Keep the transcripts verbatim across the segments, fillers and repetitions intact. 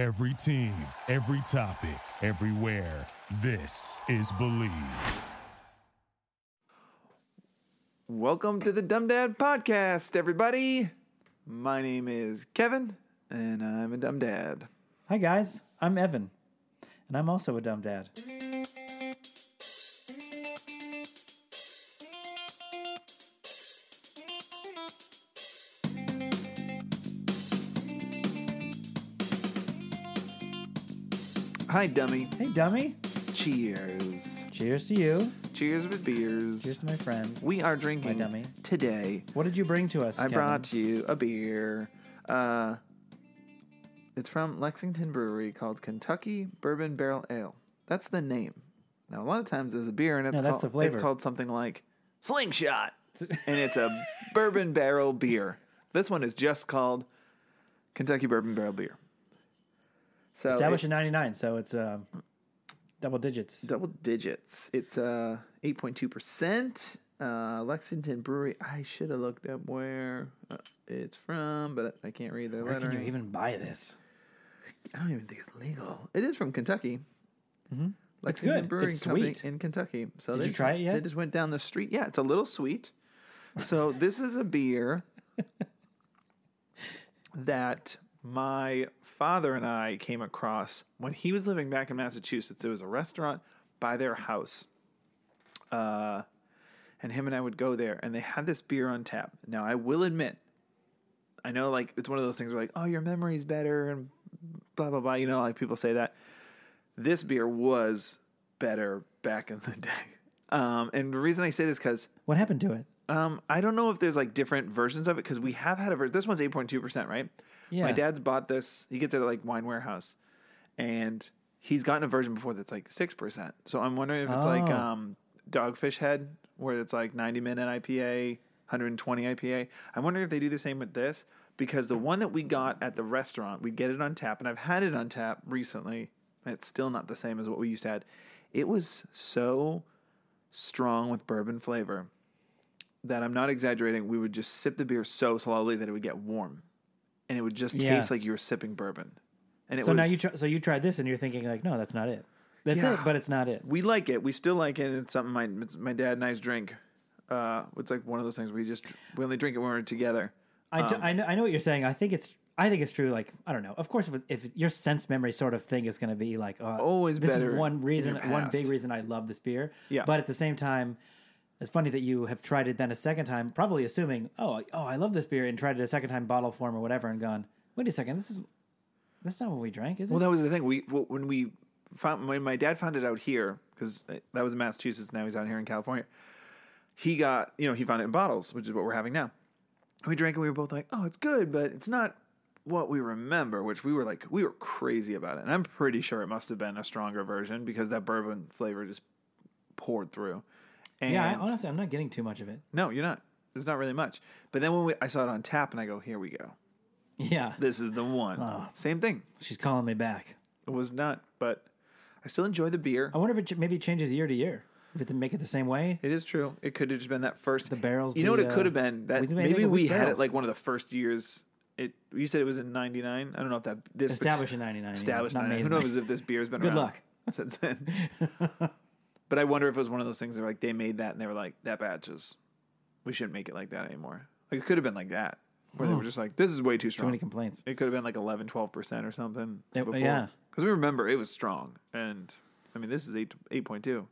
Every team, every topic, everywhere. This is Believe. Welcome to the Dumb Dad Podcast, everybody. My name is Kevin, and I'm a dumb dad. Hi, guys. I'm Evan, and I'm also a dumb dad. Hi, dummy. Hey, dummy. Cheers. Cheers to you. Cheers with beers. Cheers to my friend. We are drinking my dummy. Today. What did you bring to us, I Kevin? Brought you a beer. Uh, it's from Lexington Brewery called Kentucky Bourbon Barrel Ale. That's the name. Now, a lot of times there's a beer, and it's, no, called, it's called something like Slingshot, and it's a bourbon barrel beer. This one is just called Kentucky Bourbon Barrel Beer. So established it, in ninety-nine, so it's uh, double digits. Double digits. It's uh, eight point two percent. Uh, Lexington Brewery. I should have looked up where uh, it's from, but I can't read their lettering. Where can you even buy this? I don't even think it's legal. It is from Kentucky. Mm-hmm. Lexington it's good. Brewing it's Company sweet. In Kentucky. So Did they you try just, it yet? They just went down the street. Yeah, it's a little sweet. So this is a beer that... my father and I came across when he was living back in Massachusetts. There was a restaurant by their house, uh, and him and I would go there, and they had this beer on tap. Now, I will admit, I know, like, it's one of those things where, like, oh, your memory's better and blah, blah, blah. You know, like, people say that. This beer was better back in the day. Um, and the reason I say this because... what happened to it? Um, I don't know if there's, like, different versions of it, because we have had a version. This one's eight point two percent, right? Yeah. My dad's bought this. He gets it at, like, Wine Warehouse. And he's gotten a version before that's, like, six percent. So I'm wondering if it's, oh. like, um, Dogfish Head, where it's, like, ninety-minute I P A, one hundred twenty I P A. I'm wondering if they do the same with this, because the one that we got at the restaurant, we get it on tap, and I've had it on tap recently. And it's still not the same as what we used to have. It was so strong with bourbon flavor that I'm not exaggerating, we would just sip the beer so slowly that it would get warm, and it would just yeah. taste like you were sipping bourbon. And it so was, now you tr- so you tried this, and you're thinking like, no, that's not it. That's yeah. it, but it's not it. We like it. We still like it. And it's something my it's my dad and I's drink. Uh, it's like one of those things we just we only drink it when we're together. I, um, do, I know I know what you're saying. I think it's I think it's true. Like, I don't know. Of course, if, if your sense memory sort of thing is going to be like, oh, always this better is one reason, one big reason I love this beer. Yeah. But at the same time, it's funny that you have tried it then a second time, probably assuming, oh, oh, I love this beer, and tried it a second time, bottle form or whatever, and gone, wait a second, this is that's not what we drank, is it? Well, that was the thing. We when we found when my dad found it out here, because that was in Massachusetts. Now he's out here in California. He got you know he found it in bottles, which is what we're having now. We drank and we were both like, oh, it's good, but it's not what we remember. Which we were like, we were crazy about it, and I'm pretty sure it must have been a stronger version because that bourbon flavor just poured through. And yeah, I, honestly, I'm not getting too much of it. No, you're not. There's not really much. But then when we, I saw it on tap, and I go, here we go. Yeah. This is the one. Oh, same thing. She's calling me back. It was not, but I still enjoy the beer. I wonder if it maybe changes year to year. If it didn't make it the same way. It is true. It could have just been that first. The barrels. You know what uh, it could have been? That Maybe we had barrels. It like one of the first years. It. You said it was in ninety-nine? I don't know if that... this Established in ninety-nine. Established in yeah, ninety-nine. Who knows if this beer has been Good around since then. Good luck. But I wonder if it was one of those things that were like, they made that and they were like, that batch is, we shouldn't make it like that anymore. Like, it could have been like that, where oh. they were just like, this is way too strong. Too many complaints. It could have been like eleven, twelve percent or something it, before. Yeah. Because we remember it was strong. And, I mean, this is eight point two.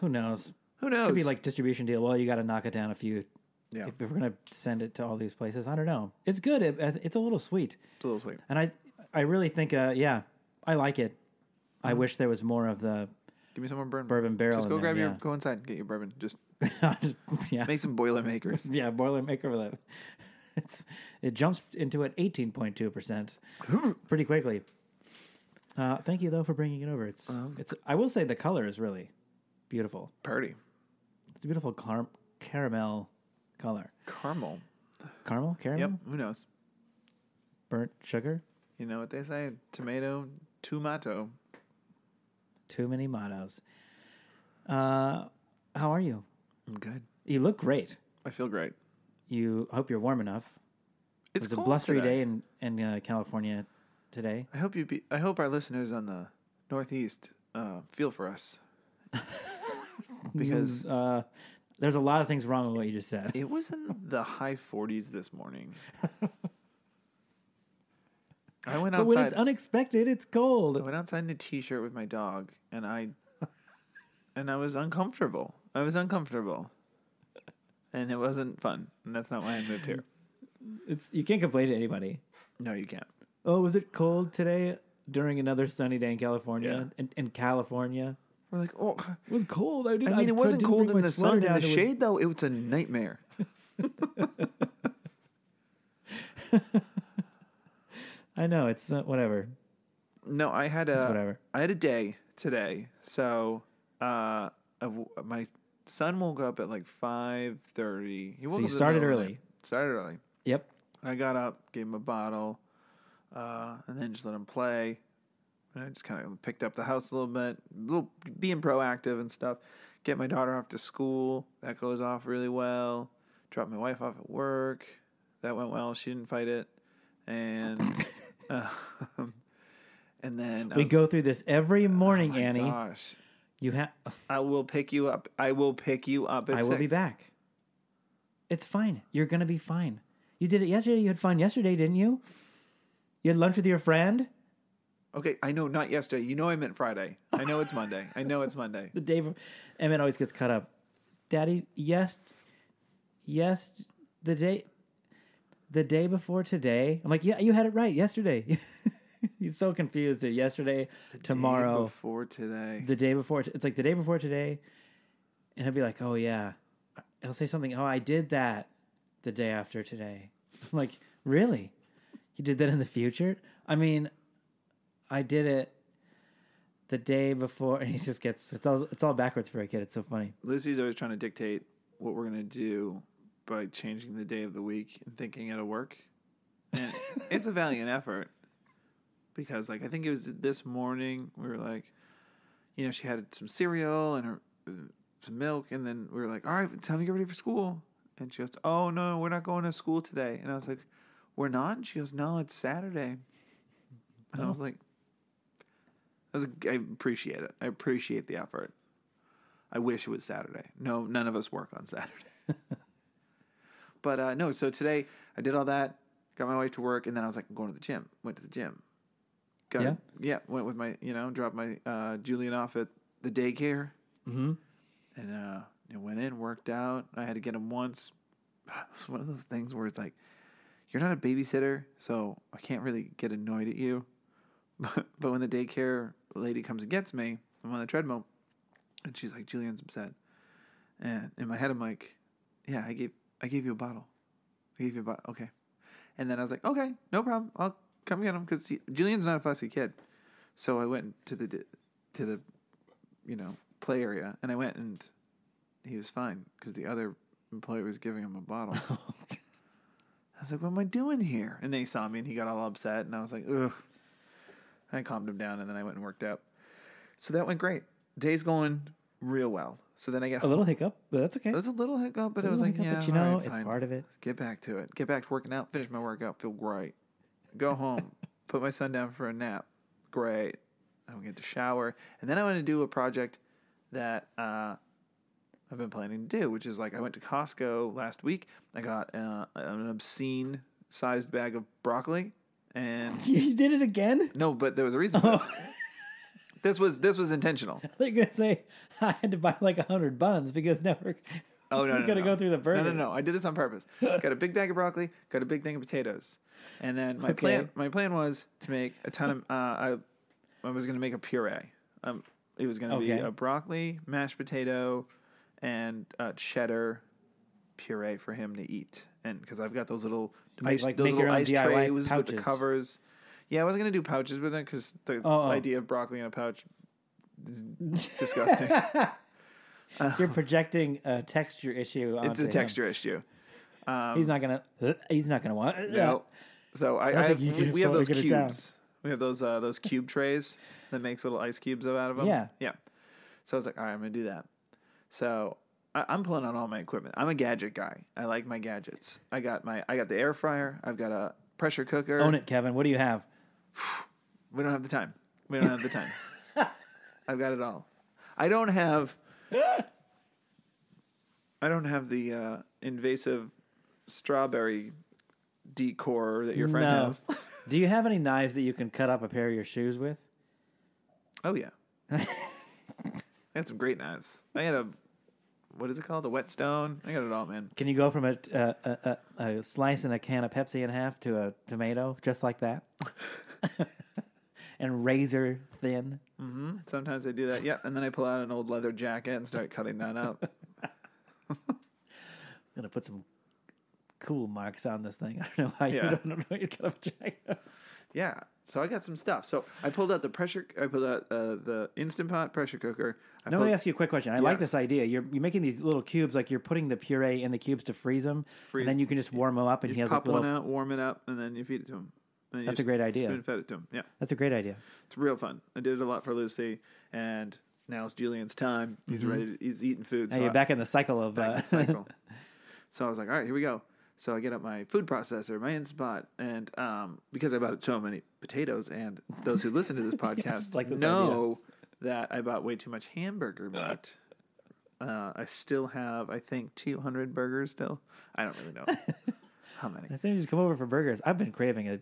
Who knows? Who knows? It could be like distribution deal. Well, you got to knock it down a few. Yeah. If we're going to send it to all these places. I don't know. It's good. It, it's a little sweet. It's a little sweet. And I, I really think, uh, yeah, I like it. Mm-hmm. I wish there was more of the... give me some more bourbon. Bourbon barrel. Just go grab there, your, yeah. go inside and get your bourbon. Just, just yeah. make some Boilermakers. yeah, Boilermaker with it. It's, it jumps into it eighteen point two percent pretty quickly. Uh, thank you, though, for bringing it over. It's, um, it's. I will say the color is really beautiful. Purdy. It's a beautiful car- caramel color. Caramel. Caramel? Caramel? Yep, who knows? Burnt sugar? You know what they say? Tomato, tomato. Too many mottos. Uh, how are you? I'm good. You look great. I feel great. You I hope you're warm enough. It's, it was a blustery today. day in in uh, California today. I hope you be. I hope our listeners on the Northeast uh, feel for us because uh, there's a lot of things wrong with what you just said. It was in the high forties this morning. I went outside. But when it's unexpected, it's cold. I went outside in a t-shirt with my dog, and I and I was uncomfortable. I was uncomfortable, and it wasn't fun. And that's not why I moved here. It's you can't complain to anybody. No, you can't. Oh, was it cold today during another sunny day in California? Yeah. In, in California, we're like, oh, it was cold. I, I mean, I it wasn't cold in the sun. In the shade, was... though, it was a nightmare. I know it's uh, whatever. No, I had a it's whatever. I had a day today, so uh, my son woke up at like five thirty. He woke so you up started early. Started early. Yep. I got up, gave him a bottle, uh, and then just let him play. And I just kind of picked up the house a little bit, a little, being proactive and stuff. Get my daughter off to school. That goes off really well. Dropped my wife off at work. That went well. She didn't fight it. And um, and then we was, go through this every morning, oh my Annie. Gosh. You have. I will pick you up. I will pick you up. At I will six. Be back. It's fine. You're gonna be fine. You did it yesterday. You had fun yesterday, didn't you? You had lunch with your friend? Okay, I know, not yesterday. You know I meant Friday. I know it's Monday. I know it's Monday. The day... Emmett always gets cut up. Daddy, yes... Yes, the day... The day before today... I'm like, yeah, you had it right yesterday. He's so confused. Yesterday, the tomorrow... The day before today. The day before... It's like the day before today. And he'll be like, oh, yeah. He'll say something, oh, I did that. The day after today. I'm like, really? You did that in the future? I mean, I did it the day before, and he just gets, it's all, it's all backwards for a kid. It's so funny. Lucy's always trying to dictate what we're going to do by changing the day of the week and thinking it'll work. And it's a valiant effort because, like, I think it was this morning we were like, you know, she had some cereal and her, uh, some milk, and then we were like, all right, it's time to get ready for school. And she goes, oh, no, we're not going to school today. And I was like, we're not? And she goes, no, it's Saturday. And oh. I was like, I, was, I appreciate it. I appreciate the effort. I wish it was Saturday. No, none of us work on Saturday. But, uh, no, so today I did all that, got my wife to work, and then I was like, I'm going to the gym. Went to the gym. Got, yeah? Yeah, went with my, you know, dropped my uh, Julian off at the daycare. Mm-hmm. And, uh. It went in, worked out. I had to get him once. It's one of those things where it's like, you're not a babysitter, so I can't really get annoyed at you. But, but when the daycare lady comes and gets me, I'm on the treadmill, and she's like, Julian's upset. And in my head, I'm like, yeah, I gave I gave you a bottle. I gave you a bottle. Okay. And then I was like, okay, no problem. I'll come get him because Julian's not a fussy kid. So I went to the to the you know play area, and I went and. He was fine because the other employee was giving him a bottle. I was like, what am I doing here? And then he saw me and he got all upset. And I was like, ugh. And I calmed him down and then I went and worked out. So that went great. Day's going real well. So then I got a home. Little hiccup, but that's okay. It was a little hiccup, but it was like, hiccup, yeah, but you know, right, it's fine. Part of it. Get back to it. Get back to working out. Finish my workout. Feel great. Go home. Put my son down for a nap. Great. I'm going to get to shower. And then I want to do a project that, uh, I've been planning to do, which is like I went to Costco last week. I got uh, an obscene sized bag of broccoli, and you did it again. No, but there was a reason for this. Oh. This was this was intentional. They're gonna say I had to buy like a hundred buns because now we're oh no, we're no, gonna no. go through the burgers. No, no, no! I did this on purpose. Got a big bag of broccoli, got a big thing of potatoes, and then my okay. plan my plan was to make a ton of. Uh, I I was gonna make a puree. Um, it was gonna okay. be a broccoli, mashed potato. And uh, cheddar puree for him to eat, and because I've got those little ice, like those little ice trays with the covers. Yeah, I wasn't gonna do pouches with it because the oh, oh. idea of broccoli in a pouch is disgusting. uh, You're projecting a texture issue. Onto it's a texture him. Issue. Um, he's not gonna. He's not gonna want. It. No. So I. I, I have, we, we have those cubes. We have those uh, those cube trays that makes little ice cubes out of them. Yeah. Yeah. So I was like, all right, I'm gonna do that. So I, I'm pulling out all my equipment. I'm a gadget guy. I like my gadgets. I got my I got the air fryer. I've got a pressure cooker. Own it, Kevin. What do you have? We don't have the time. We don't have the time. I've got it all. I don't have... I don't have the uh, invasive strawberry decor that your friend no. has. Do you have any knives that you can cut up a pair of your shoes with? Oh, yeah. I had some great knives. I had a, what is it called? A whetstone? I got it all, man. Can you go from a, a, a, a slice in a can of Pepsi in half to a tomato just like that? And razor thin? Mm-hmm. Sometimes I do that, yeah. And then I pull out an old leather jacket and start cutting that up. I'm going to put some cool marks on this thing. I don't know how you yeah. don't know how you cut up a jacket. Yeah. So I got some stuff. So I pulled out the pressure. I pulled out uh, the Instant Pot pressure cooker. I now pulled, let me ask you a quick question. I yes. like this idea. You're you're making these little cubes, like you're putting the puree in the cubes to freeze them, freeze and then you can just warm them up. And you he has pop like one little... out, warm it up, and then you feed it to him. And that's a great idea. Spoon fed it to him. Yeah, that's a great idea. It's real fun. I did it a lot for Lucy, and now it's Julian's time. He's mm-hmm. ready. To, he's eating food. So now you're I, back in the cycle of. Back uh... in the cycle. So I was like, all right, here we go. So I get up my food processor, my Instant Pot, and um, because I bought so many potatoes, and those who listen to this podcast yes, like this know idea. that I bought way too much hamburger meat. Uh, I still have, I think, two hundred burgers still. I don't really know how many. As soon as you come over for burgers, I've been craving a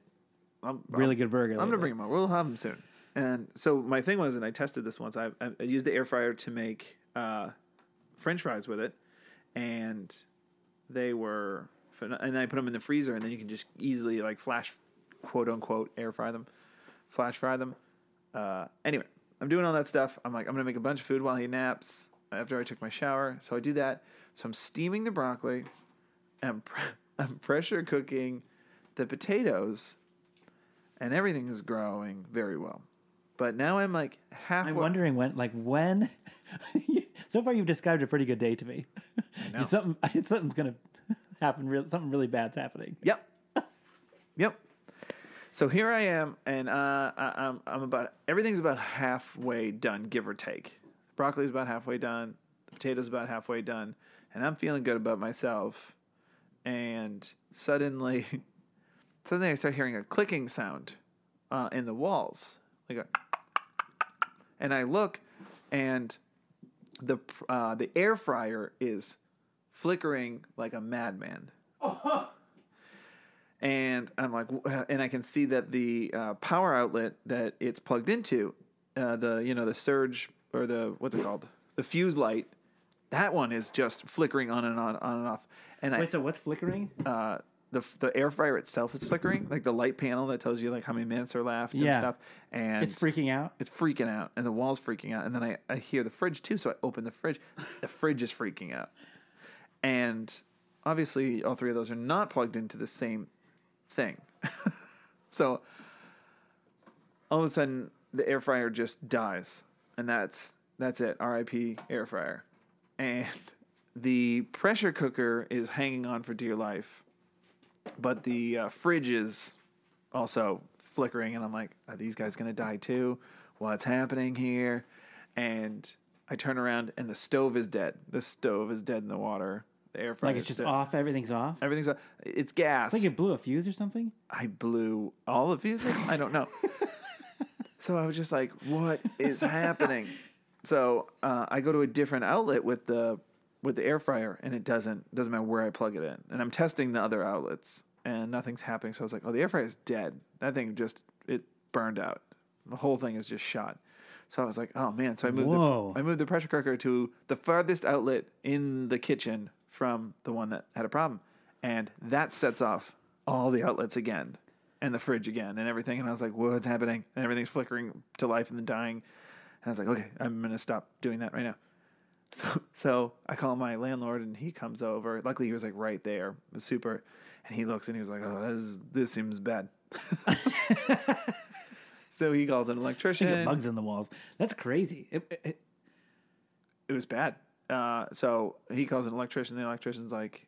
I'm, really I'm, good burger. I'm going to bring them over. We'll have them soon. And so my thing was, and I tested this once, I, I used the air fryer to make uh, French fries with it, and they were... And then I put them in the freezer, and then you can just easily, like, flash, quote unquote, air fry them, flash fry them. Uh, anyway, I'm doing all that stuff. I'm like, I'm going to make a bunch of food while he naps after I took my shower. So I do that. So I'm steaming the broccoli, and I'm, pre- I'm pressure cooking the potatoes, and everything is growing very well. But now I'm like halfway. I'm wondering when, like when. So far, you've described a pretty good day to me. I know. Something, something's going to. Happen real something really bad's happening. Yep, yep. So here I am, and uh, I, I'm I'm about everything's about halfway done, give or take. Broccoli's about halfway done, the potatoes about halfway done, and I'm feeling good about myself. And suddenly, suddenly I start hearing a clicking sound uh, in the walls, like a, and I look, and the uh, the air fryer is. Flickering like a madman. Uh-huh. And I'm like, and I can see that the uh, power outlet that it's plugged into, uh, the, you know, the surge or the, what's it called? The fuse light. That one is just flickering on and on, on and off. And Wait, I, so what's flickering? Uh, the the air fryer itself is flickering, like the light panel that tells you like how many minutes are left yeah. and stuff. And it's freaking out. It's freaking out. And the wall's freaking out. And then I, I hear the fridge too. So I open the fridge. The fridge is freaking out. And obviously, all three of those are not plugged into the same thing. So, all of a sudden, the air fryer just dies. And that's that's it. R I P air fryer. And the pressure cooker is hanging on for dear life. But the uh, fridge is also flickering. And I'm like, are these guys going to die too? What's happening here? And I turn around, and the stove is dead. The stove is dead in the water. The air fryer. Like it's just dead. Off. Everything's off. Everything's off. It's gas. It's like it blew a fuse or something. I blew all the fuses. I don't know. So I was just like, "What is happening?" So uh, I go to a different outlet with the with the air fryer, and it doesn't doesn't matter where I plug it in. And I'm testing the other outlets, and nothing's happening. So I was like, "Oh, the air fryer is dead. That thing just it burned out. The whole thing is just shot." So I was like, oh, man. So I moved the, I moved the pressure cooker to the farthest outlet in the kitchen from the one that had a problem. And that sets off all the outlets again and the fridge again and everything. And I was like, what's happening? And everything's flickering to life and then dying. And I was like, okay, I'm going to stop doing that right now. So, so I call my landlord, and he comes over. Luckily, he was like right there. It was super. And he looks, and he was like, oh, that is, this seems bad. So he calls an electrician. He got bugs in the walls. That's crazy. It, it, it. it was bad. Uh, so he calls an electrician. The electrician's like,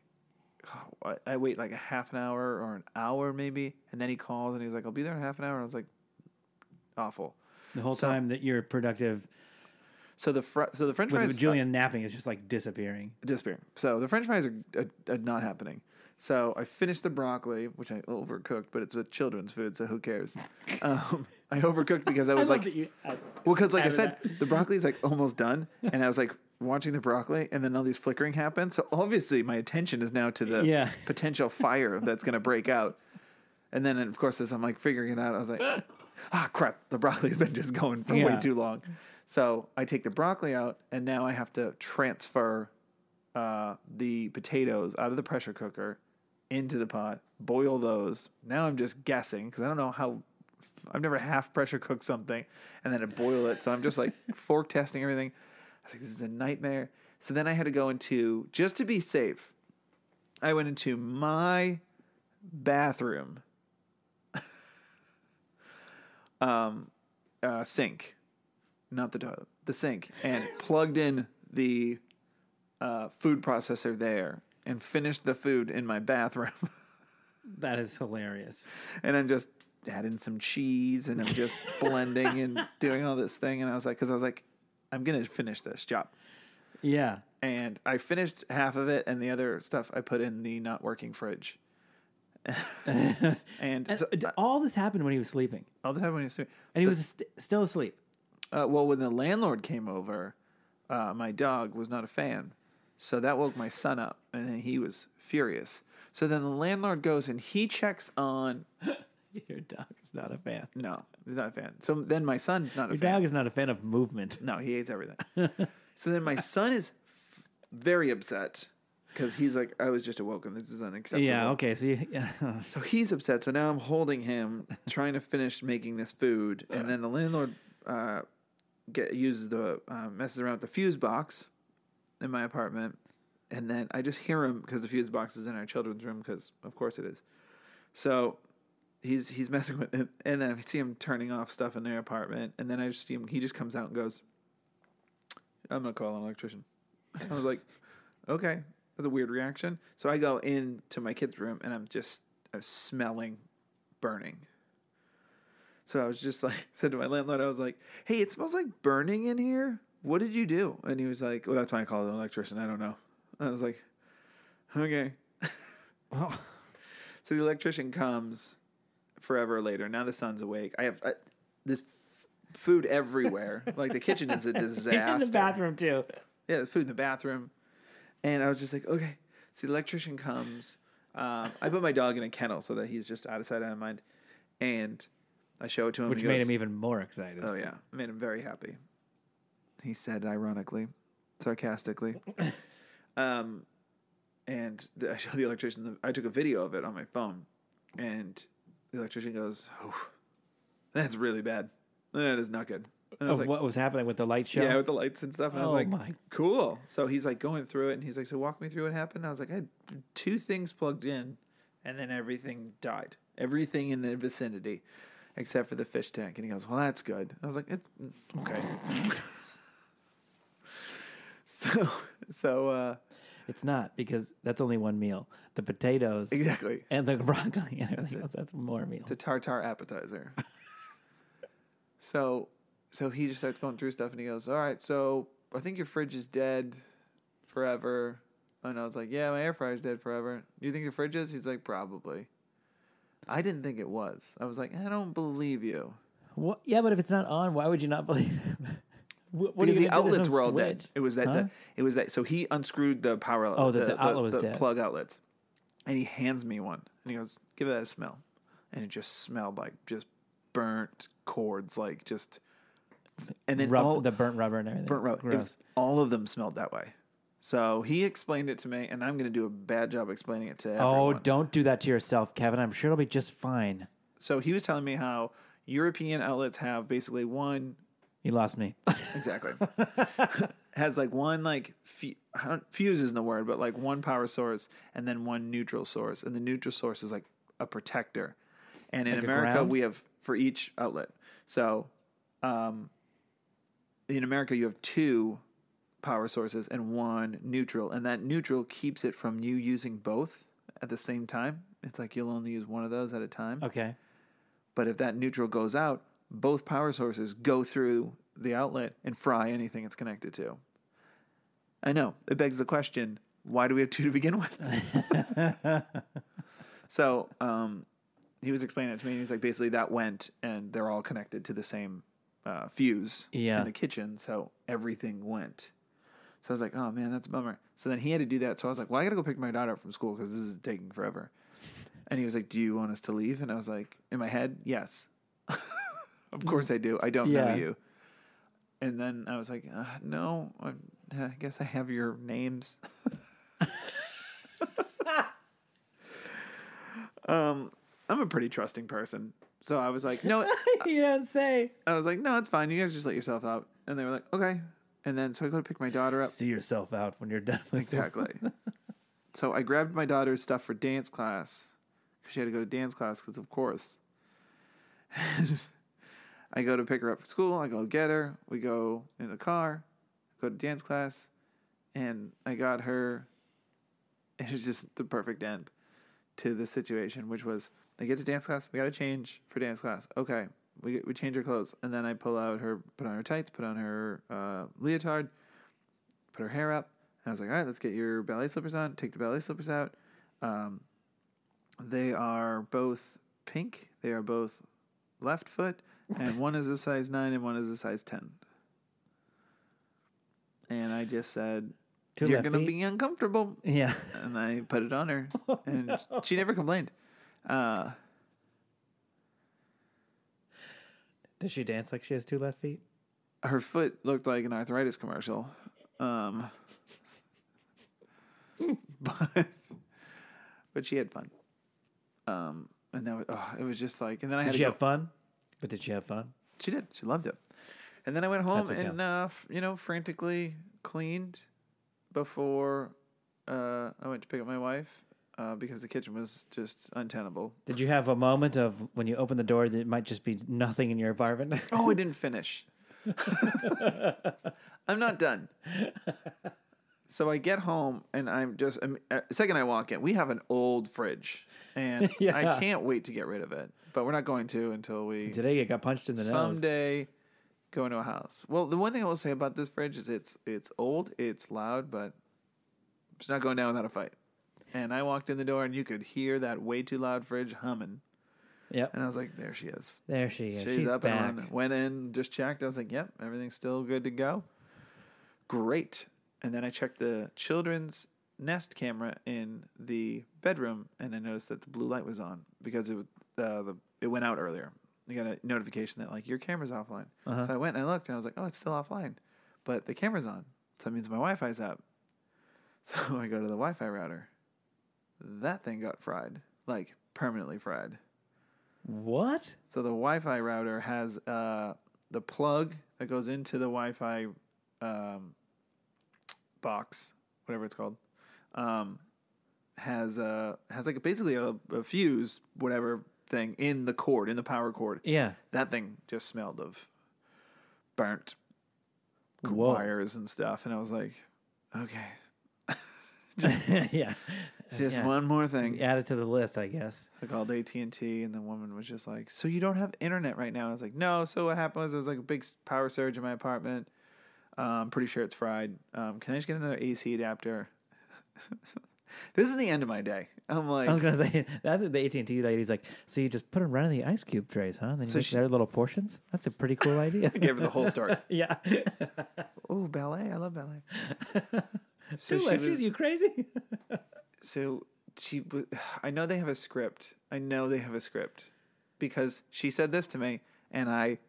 oh, I, I wait like a half an hour or an hour maybe. And then he calls, and he's like, I'll be there in half an hour. And I was like, awful. The whole so, time that you're productive. So the fr- so the French with, fries with Julian not, napping is just like disappearing, disappearing. So the French fries are, are, are not happening. So I finished the broccoli, which I overcooked, but it's a children's food, so who cares? Um, I overcooked because I was I like, you, I, well, because like I said, that. the broccoli is like almost done, and I was like watching the broccoli, and then all these flickering happened. So obviously, my attention is now to the yeah. potential fire that's going to break out. And then, of course, as I'm like figuring it out, I was like, ah, crap, the broccoli's been just going for yeah. way too long. So I take the broccoli out, and now I have to transfer uh, the potatoes out of the pressure cooker into the pot, boil those. Now I'm just guessing because I don't know how. I've never half pressure cooked something and then I boil it. So I'm just like fork testing everything. I was like, this is a nightmare. So then I had to go into, just to be safe, I went into my bathroom um, uh, sink, not the toilet, the sink, and plugged in the uh, food processor there. And finished the food in my bathroom. That is hilarious. And I'm just adding some cheese and I'm just blending and doing all this thing. And I was like, because I was like, I'm going to finish this job. Yeah. And I finished half of it and the other stuff I put in the not working fridge. and and so, all this happened when he was sleeping. All this happened when he was sleeping. And he the, was st- still asleep. Uh, well, when the landlord came over, uh, my dog was not a fan. So that woke my son up, and then he was furious. So then the landlord goes, and he checks on... Your dog is not a fan. No, he's not a fan. So then my son's not a Your fan. Your dog is not a fan of movement. No, he hates everything. So then my son is very upset, because he's like, I was just awoken. This is unacceptable. Yeah, okay. So, you, yeah. So he's upset, so now I'm holding him, trying to finish making this food, and then the landlord uh, get, uses the uh, messes around with the fuse box in my apartment, and then I just hear him because the fuse box is in our children's room. Because of course it is. So he's he's messing with it, and then I see him turning off stuff in their apartment, and then I just see him. He just comes out and goes, "I'm gonna call an electrician." I was like, "Okay, that's a weird reaction." So I go into my kid's room, and I'm just I'm smelling burning. So I was just like, said to my landlord, I was like, "Hey, it smells like burning in here. What did you do?" And he was like, "Well, that's why I called an electrician. I don't know." And I was like, "Okay." Oh. So the electrician comes forever later. Now the son's awake. I have I, this f- food everywhere. Like the kitchen is a disaster. In the bathroom too. Yeah, there's food in the bathroom. And I was just like, okay. So the electrician comes. Um, I put my dog in a kennel so that he's just out of sight, out of mind. And I show it to him. Which made goes, him even more excited. Oh yeah, it made him very happy. He said ironically, sarcastically. Um, and the, I showed the electrician, the, I took a video of it on my phone. And the electrician goes, oh, that's really bad. That is not good. And I was of like, what was happening with the light show? Yeah, with the lights and stuff. And oh, I was like, my. Cool. So he's like going through it and he's like, so walk me through what happened. And I was like, I had two things plugged in and then everything died. Everything in the vicinity except for the fish tank. And he goes, well, that's good. And I was like, it's okay. So, so, uh, it's not because that's only one meal. The potatoes, exactly, and the broccoli and everything else, that's more meal. It's a tartare appetizer. so, so he just starts going through stuff and he goes, all right, so I think your fridge is dead forever. And I was like, yeah, my air fryer is dead forever. Do you think your fridge is? He's like, probably. I didn't think it was. I was like, I don't believe you. What? Yeah, but if it's not on, why would you not believe him? What, what because the outlets no were all switch? dead. It was that. Huh? The, it was that. So he unscrewed the power outlet. Oh, the, the, the outlet the, was the dead. Plug outlets, and he hands me one, and he goes, "Give that a smell," and it just smelled like just burnt cords, like just, and then Rub, all the burnt rubber and everything. Burnt rubber. It was, all of them smelled that way. So he explained it to me, and I'm going to do a bad job explaining it to everyone. Oh, don't do that to yourself, Kevin. I'm sure it'll be just fine. So he was telling me how European outlets have basically one. You lost me. Exactly. Has like one like f- I don't, fuse isn't the word, but like one power source and then one neutral source, and the neutral source is like a protector. And in like America, we have for each outlet. So, um, in America, you have two power sources and one neutral, and that neutral keeps it from you using both at the same time. It's like you'll only use one of those at a time. Okay. But if that neutral goes out, both power sources go through the outlet and fry anything it's connected to. I know. It begs the question, why do we have two to begin with? So um, he was explaining it to me, and he's like, basically that went, and they're all connected to the same uh, fuse yeah. in the kitchen, so everything went. So I was like, oh, man, that's a bummer. So then he had to do that, so I was like, well, I got to go pick my daughter up from school because this is taking forever. And he was like, do you want us to leave? And I was like, in my head, yes. Of course I do. I don't yeah. know you. And then I was like, uh, no, I'm, I guess I have your names. um, I'm a pretty trusting person. So I was like, no. You don't say. I was like, no, it's fine. You guys just let yourself out. And they were like, okay. And then so I go to pick my daughter up. See yourself out when you're done with Exactly. So I grabbed my daughter's stuff for dance class. Because she had to go to dance class because, of course. And I go to pick her up from school. I go get her. We go in the car, go to dance class, and I got her. It was just the perfect end to the situation, which was I get to dance class. We got to change for dance class. Okay, we we change her clothes, and then I pull out her, put on her tights, put on her uh, leotard, put her hair up, and I was like, all right, let's get your ballet slippers on. Take the ballet slippers out. Um, they are both pink. They are both left foot. And one is a size nine and one is a size ten. And I just said, Two you're going to be uncomfortable. Yeah. And I put it on her. Oh, and no. she never complained. Uh, Does she dance like she has two left feet? Her foot looked like an arthritis commercial. Um, but, but she had fun. Um, and that was, oh, it was just like, and then I had Did to she go, have fun? But did she have fun? She did. She loved it. And then I went home and, uh, f- you know, frantically cleaned before uh, I went to pick up my wife uh, because the kitchen was just untenable. Did you have a moment of when you opened the door that it might just be nothing in your apartment? Oh, I didn't finish. I'm not done. So I get home and I'm just, I'm, uh, the second I walk in, we have an old fridge and yeah. I can't wait to get rid of it, but we're not going to until we. Today it got punched in the someday nose. Someday go into a house. Well, the one thing I will say about this fridge is it's, it's old, it's loud, but it's not going down without a fight. And I walked in the door and you could hear that way too loud fridge humming. Yep. And I was like, there she is. There she is. She's, She's up back. And on. Went in, just checked. I was like, yep, everything's still good to go. Great. And then I checked the children's Nest camera in the bedroom, and I noticed that the blue light was on because it was, uh, the it went out earlier. You got a notification that, like, your camera's offline. Uh-huh. So I went and I looked, and I was like, oh, it's still offline. But the camera's on, so that means my Wi-Fi's up. So I go to the Wi-Fi router. That thing got fried, like, permanently fried. What? So the Wi-Fi router has uh, the plug that goes into the Wi-Fi um box, whatever it's called, um, has a has like a, basically a, a fuse, whatever thing in the cord, in the power cord. Yeah, that thing just smelled of burnt Whoa. wires and stuff, and I was like, okay, just, yeah, just yeah. one more thing. Add it to the list, I guess. I called A T and T, and the woman was just like, "So you don't have internet right now?" And I was like, "No." So what happened was there was like a big power surge in my apartment. I'm um, pretty sure it's fried. Um, can I just get another A C adapter? This is the end of my day. I'm like, I was gonna say that the A T and T lady's like, so you just put them right in the ice cube trays, huh? And then you so make she, their little portions. That's a pretty cool idea. I gave her the whole story. Yeah. Oh, ballet! I love ballet. So she was, you crazy? So she, I know they have a script. I know they have a script because she said this to me, and I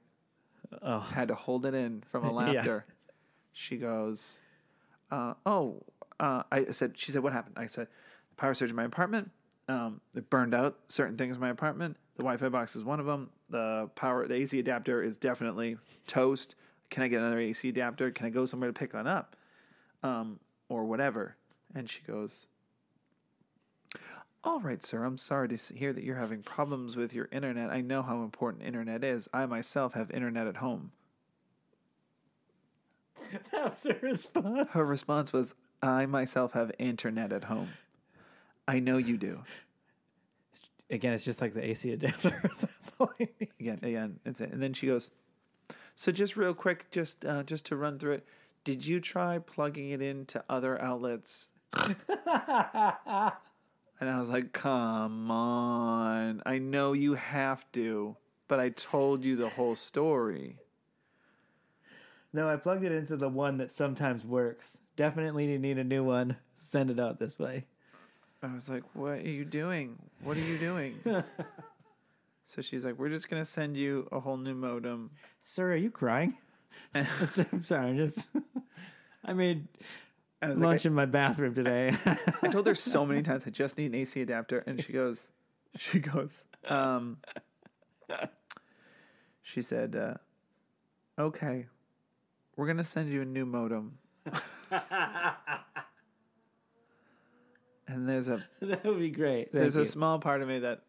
oh. had to hold it in from a laughter. Yeah. She goes, uh, oh, uh, I said, she said, what happened? I said, the power surge in my apartment. Um, it burned out certain things in my apartment. The Wi-Fi box is one of them. The power, the A C adapter is definitely toast. Can I get another A C adapter? Can I go somewhere to pick one up? Um, or whatever. And she goes, all right, sir, I'm sorry to hear that you're having problems with your internet. I know how important internet is. I myself have internet at home. That was her response. Her response was, I myself have internet at home. I know you do. Again, it's just like the A C adapter. That's all I need. Again, again. It's it. And then she goes, So just real quick, just uh, just to run through it, did you try plugging it into other outlets? And I was like, come on. I know you have to, but I told you the whole story. No, I plugged it into the one that sometimes works. Definitely you need a new one. Send it out this way. I was like, what are you doing? What are you doing? So she's like, we're just going to send you a whole new modem. Sir, are you crying? I'm sorry. I'm just, I made I was lunch like, I, in my bathroom today. I told her so many times, I just need an A C adapter. And she goes, she goes, um, she said, uh, okay, we're going to send you a new modem. And there's a... That would be great. There's Thank a you. small part of me that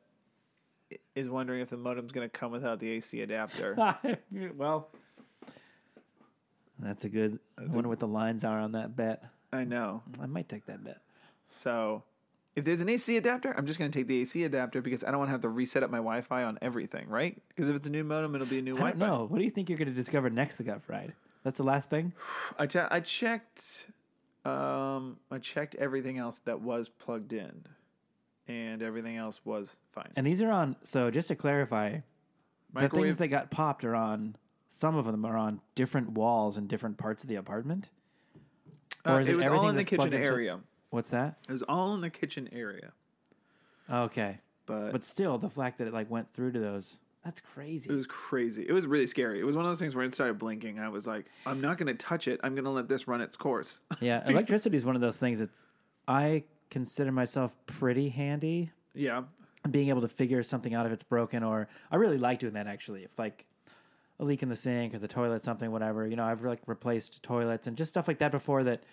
is wondering if the modem's going to come without the A C adapter. Well, that's a good... That's I wonder a, what the lines are on that bet. I know. I might take that bet. So, if there's an A C adapter, I'm just going to take the A C adapter because I don't want to have to reset up my Wi-Fi on everything, right? Because if it's a new modem, it'll be a new I Wi-Fi. I don't know. What do you think you're going to discover next that got fried? That's the last thing? I, t- I checked... Um, I checked everything else that was plugged in, and everything else was fine. And these are on, so just to clarify, microwave. The things that got popped are on, some of them are on different walls in different parts of the apartment? Or uh, is it, it was all in the kitchen area. Into, what's that? It was all in the kitchen area. Okay. But but still, the fact that it like went through to those... That's crazy. It was crazy. It was really scary. It was one of those things where it started blinking. I was like, I'm not going to touch it. I'm going to let this run its course. Yeah, electricity is one of those things. It's I consider myself pretty handy. Yeah. Being able to figure something out if it's broken, or I really like doing that actually. If like a leak in the sink or the toilet, something, whatever, you know, I've like replaced toilets and just stuff like that before that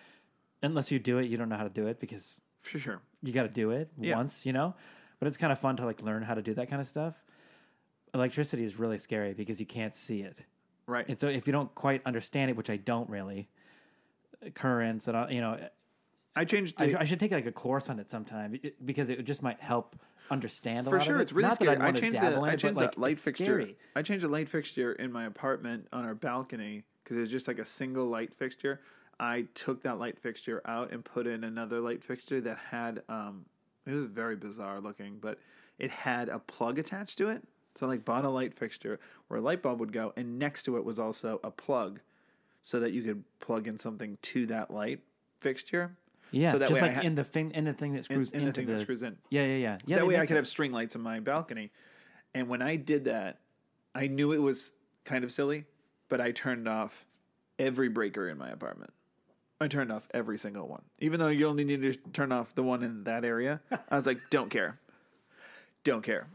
unless you do it, you don't know how to do it because for sure. You got to do it yeah. once, you know, but it's kind of fun to like learn how to do that kind of stuff. Electricity is really scary because you can't see it. Right. And so if you don't quite understand it, which I don't really, currents and all, you know. I changed I, I should take like a course on it sometime because it just might help understand a lot of it. For sure, it's really scary. I changed the I changed the light fixture. I changed a light fixture in my apartment on our balcony because it's just like a single light fixture. I took that light fixture out and put in another light fixture that had um it was very bizarre looking, but it had a plug attached to it. So I like bought a light fixture where a light bulb would go, and next to it was also a plug so that you could plug in something to that light fixture. Yeah, so that just way like ha- in, the fin- in the thing that screws in, in the thing the... that screws in. Yeah, yeah, yeah. yeah that way I could that. have string lights on my balcony. And when I did that, I knew it was kind of silly, but I turned off every breaker in my apartment. I turned off every single one. Even though you only need to turn off the one in that area, I was like, don't care. Don't care.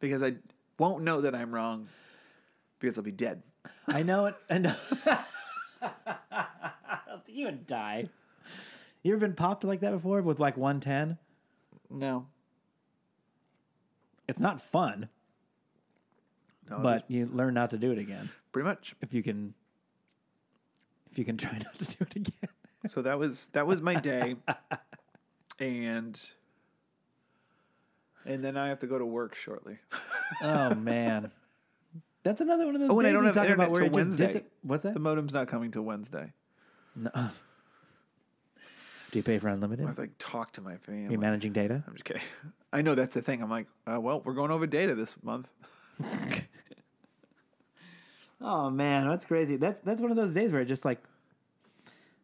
Because I won't know that I'm wrong because I'll be dead. I know it. I know. I don't think you would die. You ever been popped like that before with like one ten? No. It's not fun. No, but you learn not to do it again. Pretty much. If you can if you can try not to do it again. So that was that was my day. and And then I have to go to work shortly. Oh, man. That's another one of those oh, days we talk about where you just... Dis- What's that? The modem's not coming till Wednesday. No. Do you pay for unlimited? I have to like, talk to my family. Are you managing data? I'm just kidding. I know that's the thing. I'm like, uh, well, we're going over data this month. Oh, man. That's crazy. That's that's one of those days where it just like...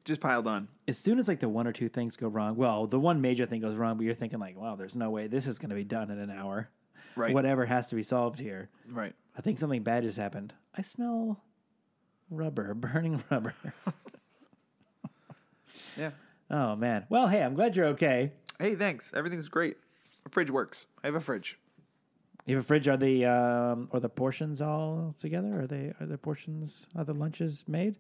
Just piled on. As soon as like the one or two things go wrong, well, the one major thing goes wrong, but you're thinking like, wow, there's no way this is going to be done in an hour. Right. Whatever has to be solved here. Right. I think something bad just happened. I smell rubber, burning rubber. Yeah. Oh, man. Well, hey, I'm glad you're okay. Hey, thanks. Everything's great. The fridge works. I have a fridge. You have a fridge. Are the um, are the portions all together? Are they are the portions are the lunches made?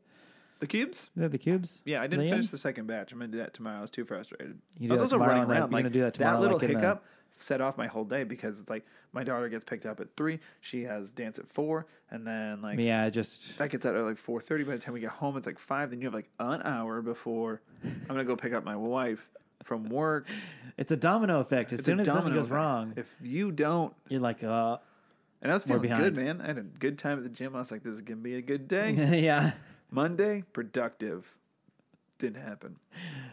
The cubes? Yeah, the cubes. Yeah, I didn't finish the second batch. I'm going to do that tomorrow. I was too frustrated. I was also running around. Like, do that, tomorrow, that little like hiccup the... set off my whole day because it's like my daughter gets picked up at three. She has dance at four. And then like... Yeah, just... That gets out at like four thirty. By the time we get home, it's like five. Then you have like an hour before I'm going to go pick up my wife from work. It's a domino effect. As it's soon as something goes effect. wrong... If you don't... You're like, uh... And I was feeling good, man. I had a good time at the gym. I was like, this is going to be a good day. Yeah. Monday, productive. Didn't happen.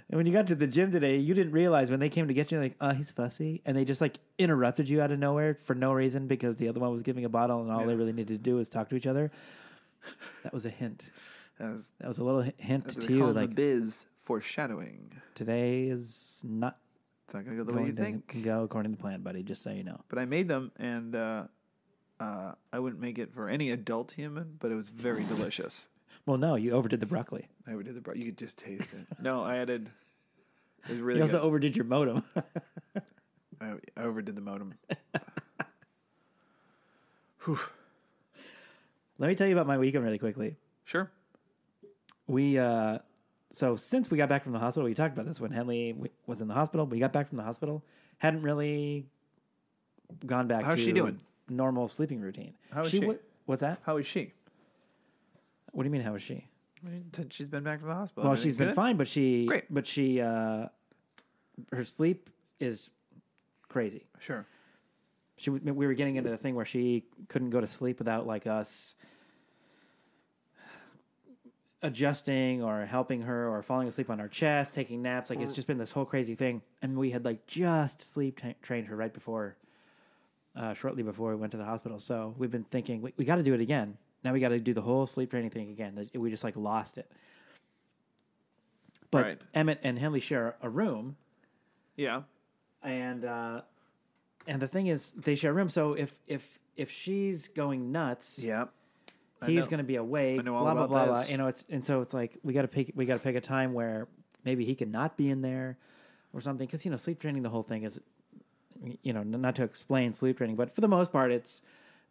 And when you got to the gym today, you didn't realize when they came to get you, like, oh, he's fussy. And they just, like, interrupted you out of nowhere for no reason because the other one was giving a bottle and all yeah. they really needed to do was talk to each other. That was a hint. That was, that was a little hint to you. Like, the biz foreshadowing. Today is not... It's not going to go the way you think. Go according to plan, buddy, just so you know. But I made them, and uh, uh, I wouldn't make it for any adult human, but it was very delicious. Well, no, you overdid the broccoli. I overdid the broccoli. You could just taste it. No, I added... It was really you also good. Overdid your modem. I, I overdid the modem. Whew. Let me tell you about my weekend really quickly. Sure. We... Uh, So since we got back from the hospital, we talked about this when Henley was in the hospital. We got back from the hospital, hadn't really gone back How's to she doing? normal sleeping routine. How is she? she? What, what's that? How is she? What do you mean, how is she? I mean, she's been back from the hospital. Well, she's been good? fine, but she, Great. but she, uh, her sleep is crazy. Sure. She, we were getting into the thing where she couldn't go to sleep without like us adjusting or helping her or falling asleep on her chest, taking naps. Like, it's just been this whole crazy thing. And we had like just sleep t- trained her right before, uh, shortly before we went to the hospital. So we've been thinking, we, we got to do it again. Now we got to do the whole sleep training thing again. We just like lost it. But right. Emmett and Henley share a room. Yeah. And, uh, and the thing is they share a room. So if, if, if she's going nuts, yeah. he's going to be awake, blah, blah, blah, blah. You know, it's, and so it's like, we got to pick, we got to pick a time where maybe he can not be in there or something. Cause you know, sleep training, the whole thing is, you know, not to explain sleep training, but for the most part, it's,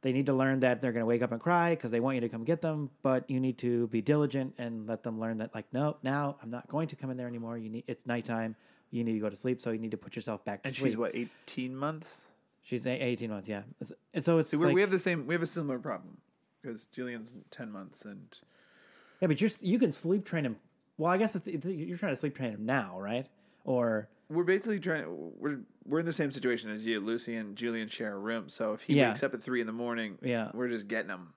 they need to learn that they're going to wake up and cry cause they want you to come get them, but you need to be diligent and let them learn that like, no, now I'm not going to come in there anymore. You need, it's nighttime. You need to go to sleep. So you need to put yourself back to and sleep. And she's what, eighteen months? She's eighteen months. Yeah. And so it's so like, we have the same, we have a similar problem. Because Julian's ten months and yeah, but you're you can sleep train him. Well, I guess th- you're trying to sleep train him now, right? Or we're basically trying. We're we're in the same situation as you. Lucy and Julian share a room, so if he yeah. wakes up at three in the morning, yeah. we're just getting him.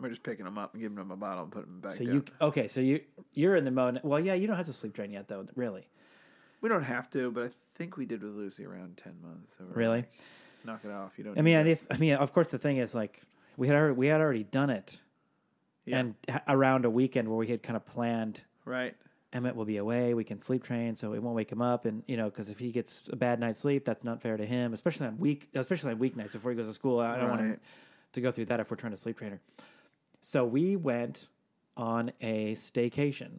We're just picking him up and giving him a bottle and putting him back. So down. you okay? So you you're in the mode. Well, yeah, you don't have to sleep train yet, though. Really, we don't have to. But I think we did with Lucy around ten months. So really, like, knock it off. You don't. I mean, I, I mean, of course, the thing is like. We had already, we had already done it, yeah. and h- around a weekend where we had kind of planned. Right, Emmett will be away. We can sleep train, so it won't wake him up. And you know, because if he gets a bad night's sleep, that's not fair to him, especially on week, especially on weeknights before he goes to school. I don't right. want him to go through that if we're trying to sleep train her. So we went on a staycation.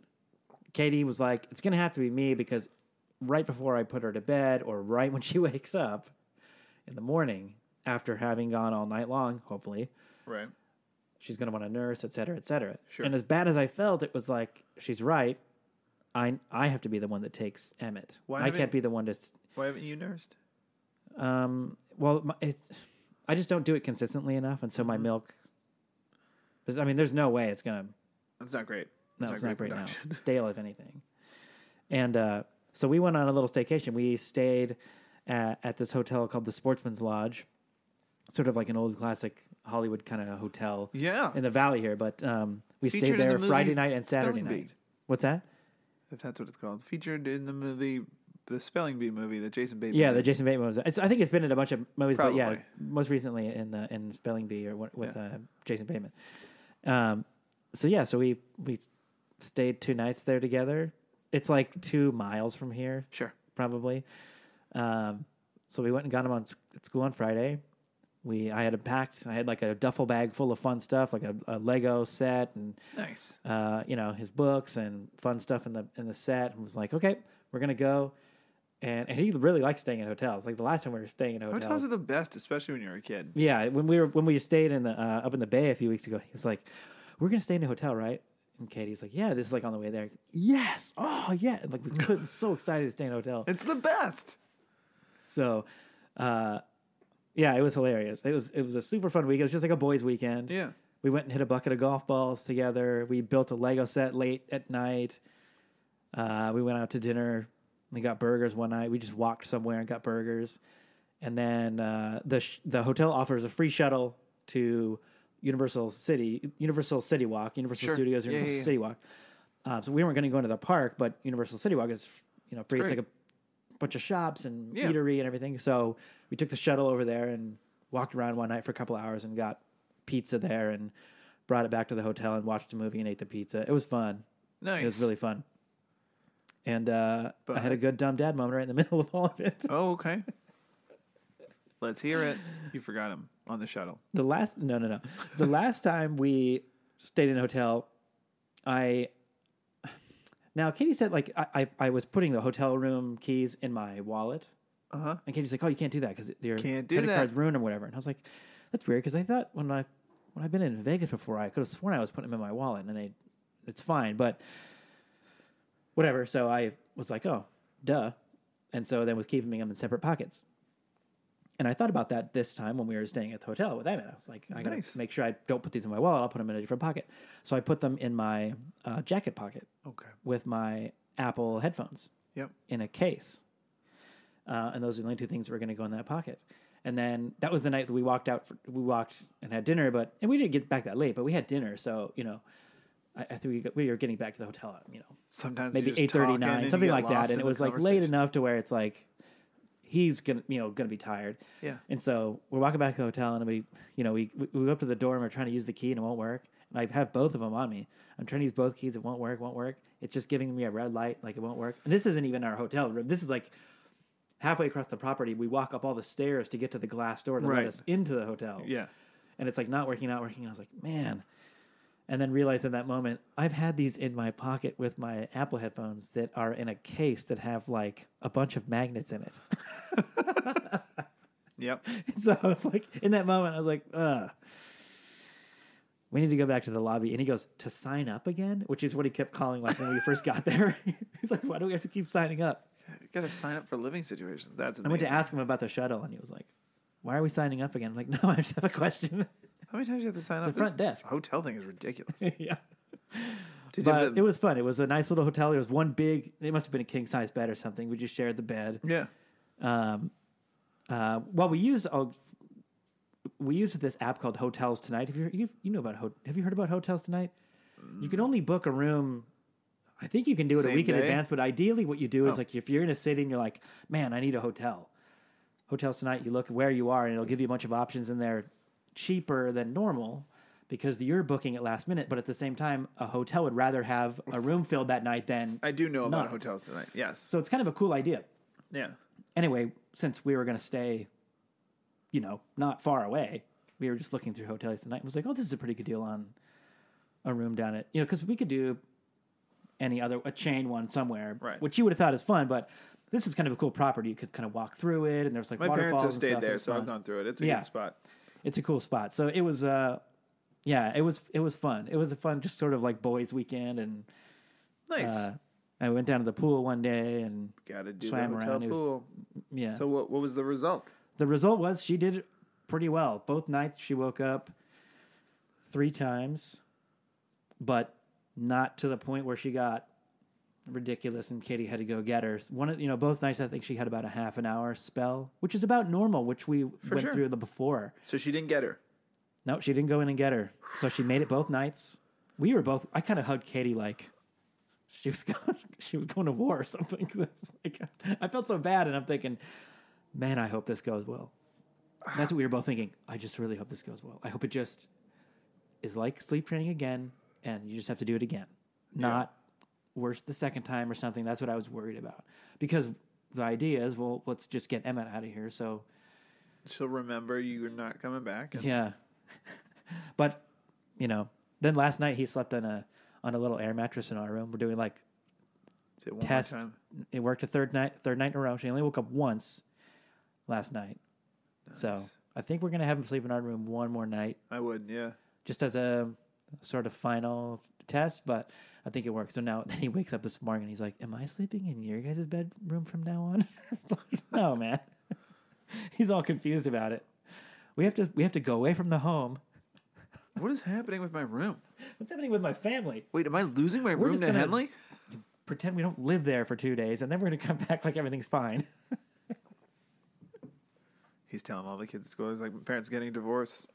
Katie was like, "It's going to have to be me because right before I put her to bed, or right when she wakes up in the morning." After having gone all night long, hopefully. Right. She's going to want a nurse, et cetera, et cetera. Sure. And as bad as I felt, it was like, she's right. I I have to be the one that takes Emmett. Why I can't be the one to... Why haven't you nursed? Um. Well, my, it, I just don't do it consistently enough, and so my mm-hmm. milk... I mean, there's no way it's going to... It's not great. No, it's, it's not great, great now. It's stale, if anything. And uh, so we went on a little staycation. We stayed at, at this hotel called the Sportsman's Lodge. Sort of like an old classic Hollywood kind of hotel yeah. in the valley here. But um, we Featured stayed there the Friday night and Saturday Spelling night. Bee. What's that? If that's what it's called. Featured in the movie, the Spelling Bee movie that Jason Bateman Yeah, did. the Jason Bateman was. It's, I think it's been in a bunch of movies, Probably. but yeah, most recently in the in Spelling Bee or with yeah. uh, Jason Bateman. Um, so yeah, so we, we stayed two nights there together. It's like two miles from here. Sure. Probably. Um, so we went and got him on at school on Friday. We, I had a packed, I had like a duffel bag full of fun stuff, like a, a Lego set and, nice. uh, you know, his books and fun stuff in the, in the set. And was like, okay, we're going to go. And, and he really likes staying in hotels. Like the last time we were staying in hotels. Hotels are the best, especially when you're a kid. Yeah. When we were, when we stayed in the, uh, up in the Bay a few weeks ago, he was like, we're going to stay in a hotel, right? And Katie's like, yeah, this is like on the way there. Yes. Oh yeah. Like we couldn't, so excited to stay in a hotel. It's the best. So, uh, yeah, it was hilarious. It was it was a super fun week. It was just like a boys' weekend. Yeah, we went and hit a bucket of golf balls together. We built a Lego set late at night. Uh, we went out to dinner. We got burgers one night. We just walked somewhere and got burgers. And then uh, the sh- the hotel offers a free shuttle to Universal City, Universal City Walk, Universal sure. Studios, Universal yeah, yeah, yeah. City Walk. Um, so we weren't going to go into the park, but Universal City Walk is, you know, free. It's, it's like a bunch of shops and yeah. eatery and everything. So we took the shuttle over there and walked around one night for a couple hours and got pizza there and brought it back to the hotel and watched a movie and ate the pizza. It was fun. Nice. It was really fun. And uh, I had a good dumb dad moment right in the middle of all of it. Oh, okay. Let's hear it. You forgot him on the shuttle. The last... No, no, no. The last time we stayed in a hotel, I... Now, Katie said, like, I, I, I was putting the hotel room keys in my wallet. Uh-huh. And Katie's like, oh, you can't do that because your can't do credit that. card's ruined or whatever. And I was like, that's weird because I thought when, I, when I've been in Vegas before, I could have sworn I was putting them in my wallet. And they, it's fine, but... Whatever. So I was like, oh, duh. And so then was keeping them in separate pockets. And I thought about that this time when we were staying at the hotel with Emmett. I was like, I got to nice. make sure I don't put these in my wallet. I'll put them in a different pocket. So I put them in my uh, jacket pocket okay. with my Apple headphones yep. in a case. Uh, and those are the only two things that were going to go in that pocket. And then that was the night that we walked out. For, we walked and had dinner, but and we didn't get back that late, but we had dinner. So, you know. I think we, got, we were getting back to the hotel, you know, sometimes maybe eight thirty-nine, something like that. And it was like late enough to where it's like, he's going to, you know, going to be tired. Yeah. And so we're walking back to the hotel and we, you know, we, we go up to the door and we're trying to use the key and it won't work. And I have both of them on me. I'm trying to use both keys. It won't work. Won't work. It's just giving me a red light. Like it won't work. And this isn't even our hotel room. This is like halfway across the property. We walk up all the stairs to get to the glass door to right. let us into the hotel. Yeah. And it's like not working, not working. And I was like, man. And then realized in that moment, I've had these in my pocket with my Apple headphones that are in a case that have like a bunch of magnets in it. Yep. And so I was like, in that moment, I was like, ugh. We need to go back to the lobby. And he goes, to sign up again? Which is what he kept calling like when we first got there. He's like, why do we have to keep signing up? You got to sign up for living situations. That's amazing. I went to ask him about the shuttle and he was like, why are we signing up again? I'm like, no, I just have a question. How many times do you have to sign it's up? The front this desk. Hotel thing is ridiculous. Yeah. Did but you the... it was fun. It was a nice little hotel. It was one big, it must have been a king size bed or something. We just shared the bed. Yeah. Um, uh, well, we used, oh, we used this app called Hotels Tonight. Have you, you, you know about, have you heard about Hotels Tonight? Mm. You can only book a room. I think you can do it Same a week day? in advance, but ideally what you do oh. is like, if you're in a city and you're like, man, I need a hotel. Hotels Tonight, you look where you are and it'll give you a bunch of options in there. Cheaper than normal because you're booking at last minute, but at the same time, a hotel would rather have a room filled that night than I do know not. about Hotels Tonight. Yes, so it's kind of a cool idea. Yeah. Anyway, since we were going to stay, you know, not far away, we were just looking through Hotels Tonight. I was like, oh, this is a pretty good deal on a room down at you know because we could do any other a chain one somewhere, right? Which you would have thought is fun, but. This is kind of a cool property. You could kind of walk through it, and there's like my waterfalls parents have stayed and stuff. there, so fun. I've gone through it. It's a yeah. good spot. It's a cool spot. So it was, uh, yeah, it was it was fun. It was a fun, just sort of like boys' weekend, and nice. Uh, I went down to the pool one day and gotta do swam the hotel around. Pool. It was, yeah. So what what was the result? The result was she did pretty well both nights. She woke up three times, but not to the point where she got. Ridiculous, and Katie had to go get her. One of you know, both nights I think she had about a half an hour spell, which is about normal, which we For went sure. through the before. So she didn't get her. No, she didn't go in and get her. So she made it both nights. We were both. I kind of hugged Katie like she was going, she was going to war or something. Like, I felt so bad, and I'm thinking, man, I hope this goes well. That's what we were both thinking. I just really hope this goes well. I hope it just is like sleep training again, and you just have to do it again, not. Yeah. Worse the second time or something. That's what I was worried about. Because the idea is, well, let's just get Emmett out of here. So she'll remember you're not coming back. Yeah. But, you know, then last night he slept on a on a little air mattress in our room. We're doing like tests. It worked a third night third night in a row. She only woke up once last night. Nice. So I think we're gonna have him sleep in our room one more night. I would, yeah. Just as a sort of final test, but I think it works. So now then he wakes up this morning and he's like, am I sleeping in your guys' bedroom from now on? Like, no, man. He's all confused about it. We have to we have to go away from the home. What is happening with my room? What's happening with my family? Wait, am I losing my we're room to Henley? Pretend we don't live there for two days and then we're going to come back like everything's fine. He's telling all the kids at school, he's like, my parents getting divorced.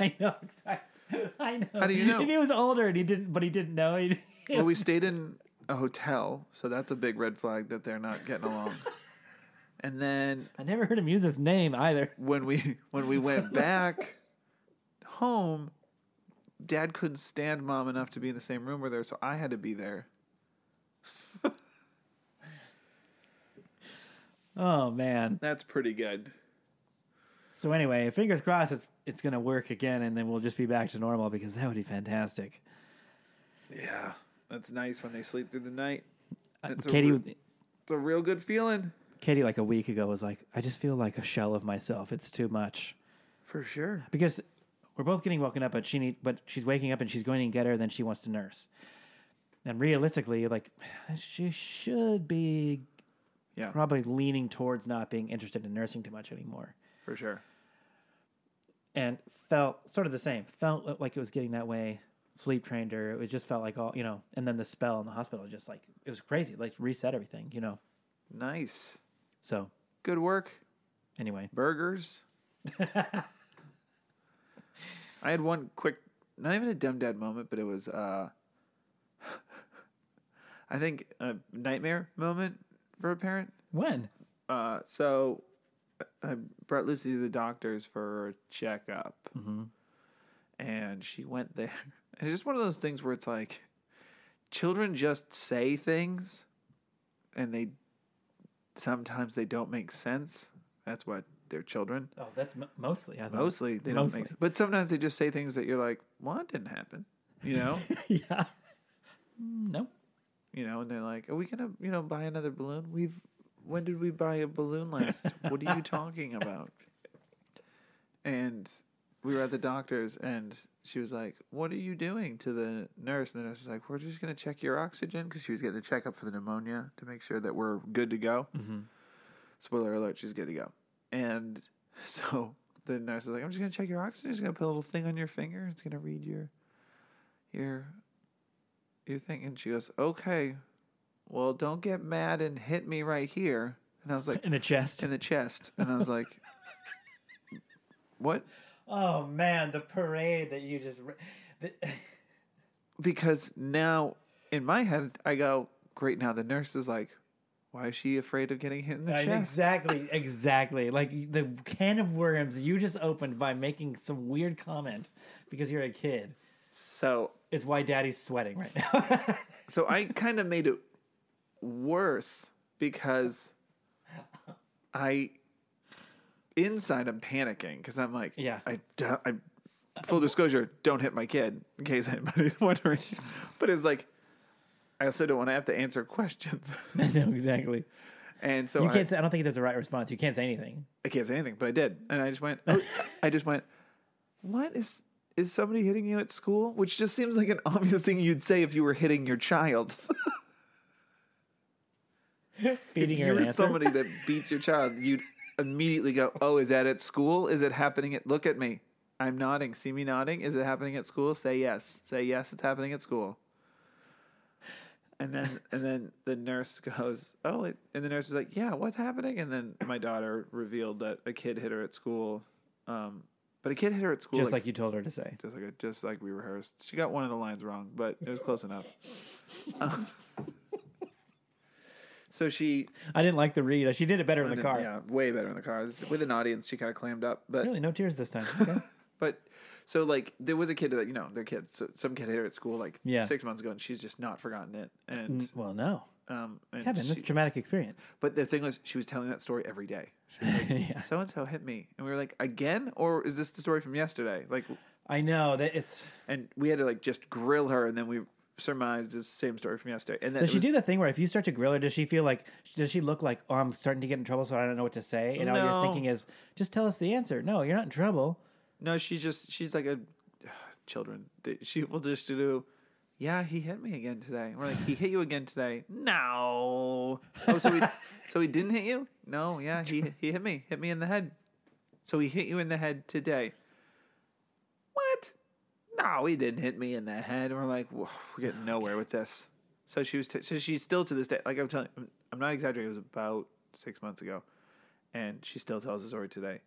I know exactly. I know. How do you know? If he was older and he didn't, but he didn't know. He didn't. Well, we stayed in a hotel, so that's a big red flag that they're not getting along. And then I never heard him use his name either. When we when we went back home, Dad couldn't stand Mom enough to be in the same room with her, so I had to be there. Oh man, that's pretty good. So anyway, fingers crossed it's, it's going to work again, and then we'll just be back to normal because that would be fantastic. Yeah, that's nice when they sleep through the night. That's uh, Katie, a re- it's a real good feeling. Katie, like a week ago, was like, "I just feel like a shell of myself. It's too much." For sure, because we're both getting woken up, but she need, but she's waking up and she's going to get her, and then she wants to nurse. And realistically, like she should be. Yeah. Probably leaning towards not being interested in nursing too much anymore. For sure. And felt sort of the same. Felt like it was getting that way. Sleep trained her. It just felt like all, you know, and then the spell in the hospital just like, it was crazy. Like reset everything, you know. Nice. So. Good work. Anyway. Burgers. I had one quick, not even a dumb dad moment, but it was, uh, I think a nightmare moment. For a parent. When? Uh, so I brought Lucy to the doctor's for a checkup. Mm-hmm. And she went there. And it's just one of those things where it's like, children just say things and they sometimes they don't make sense. That's what they're children. Oh, that's m- mostly. I thought. Mostly they mostly. don't make sense. But sometimes they just say things that you're like, well, that didn't happen. You know? Yeah. No. You know, and they're like, are we going to, you know, buy another balloon? We've, when did we buy a balloon last? What are you talking about? And we were at the doctor's and she was like, what are you doing to the nurse? And the nurse is like, we're just going to check your oxygen. Because she was getting a checkup for the pneumonia to make sure that we're good to go. Mm-hmm. Spoiler alert, she's good to go. And so the nurse is like, I'm just going to check your oxygen. She's going to put a little thing on your finger. It's going to read your, your You're thinking, she goes, okay, well, don't get mad and hit me right here. And I was like... In the chest? In the chest. And I was like, what? Oh, man, the parade that you just... The... Because now, in my head, I go, great, now the nurse is like, why is she afraid of getting hit in the right, chest? Exactly, exactly. Like, the can of worms you just opened by making some weird comment because you're a kid. So... is why Daddy's sweating right now. So I kind of made it worse because I, inside I'm panicking because I'm like, yeah. I, I, full disclosure, don't hit my kid in case anybody's wondering. But it's like, I also don't want to have to answer questions. No, exactly. And so you can't I, say, I don't think there's a right response. You can't say anything. I can't say anything, but I did. And I just went, oh, I just went, what is... is somebody hitting you at school? Which just seems like an obvious thing you'd say if you were hitting your child. Feeding her an answer. If you were somebody that beats your child, you'd immediately go, oh, is that at school? Is it happening at... Look at me. I'm nodding. See me nodding? Is it happening at school? Say yes. Say yes, it's happening at school. And then and then the nurse goes, oh, it, and the nurse was like, yeah, what's happening? And then my daughter revealed that a kid hit her at school. Um... But a kid hit her at school. Just like, like you told her to say. Just like just like we rehearsed. She got one of the lines wrong, but it was close enough. Um, so she... I didn't like the read. She did it better in the car. Yeah, way better in the car. With an audience, she kind of clammed up. But really, no tears this time. Okay. But so like there was a kid that, you know, they're kids. So some kid hit her at school like yeah. six months ago, and she's just not forgotten it. And well, no. Um, and Kevin, she, that's a traumatic experience. But the thing was, she was telling that story every day. She was like, yeah. So-and-so hit me. And we were like, again? Or is this the story from yesterday? Like, I know that it's... And we had to like just grill her, and then we surmised the same story from yesterday. And then Does she was, do the thing where if you start to grill her, does she feel like... Does she look like, oh, I'm starting to get in trouble, so I don't know what to say? And no. All you're thinking is, just tell us the answer. No, you're not in trouble. No, she's just... She's like a... Ugh, children. She will just do... Yeah, he hit me again today. We're like, he hit you again today. No. Oh, so he, so he didn't hit you? No, yeah, he he hit me. Hit me in the head. So he hit you in the head today. What? No, he didn't hit me in the head. And we're like, whoa, we're getting nowhere with this. So she was. T- so she's still to this day. Like I'm telling you, I'm not exaggerating. It was about six months ago, and she still tells the story today.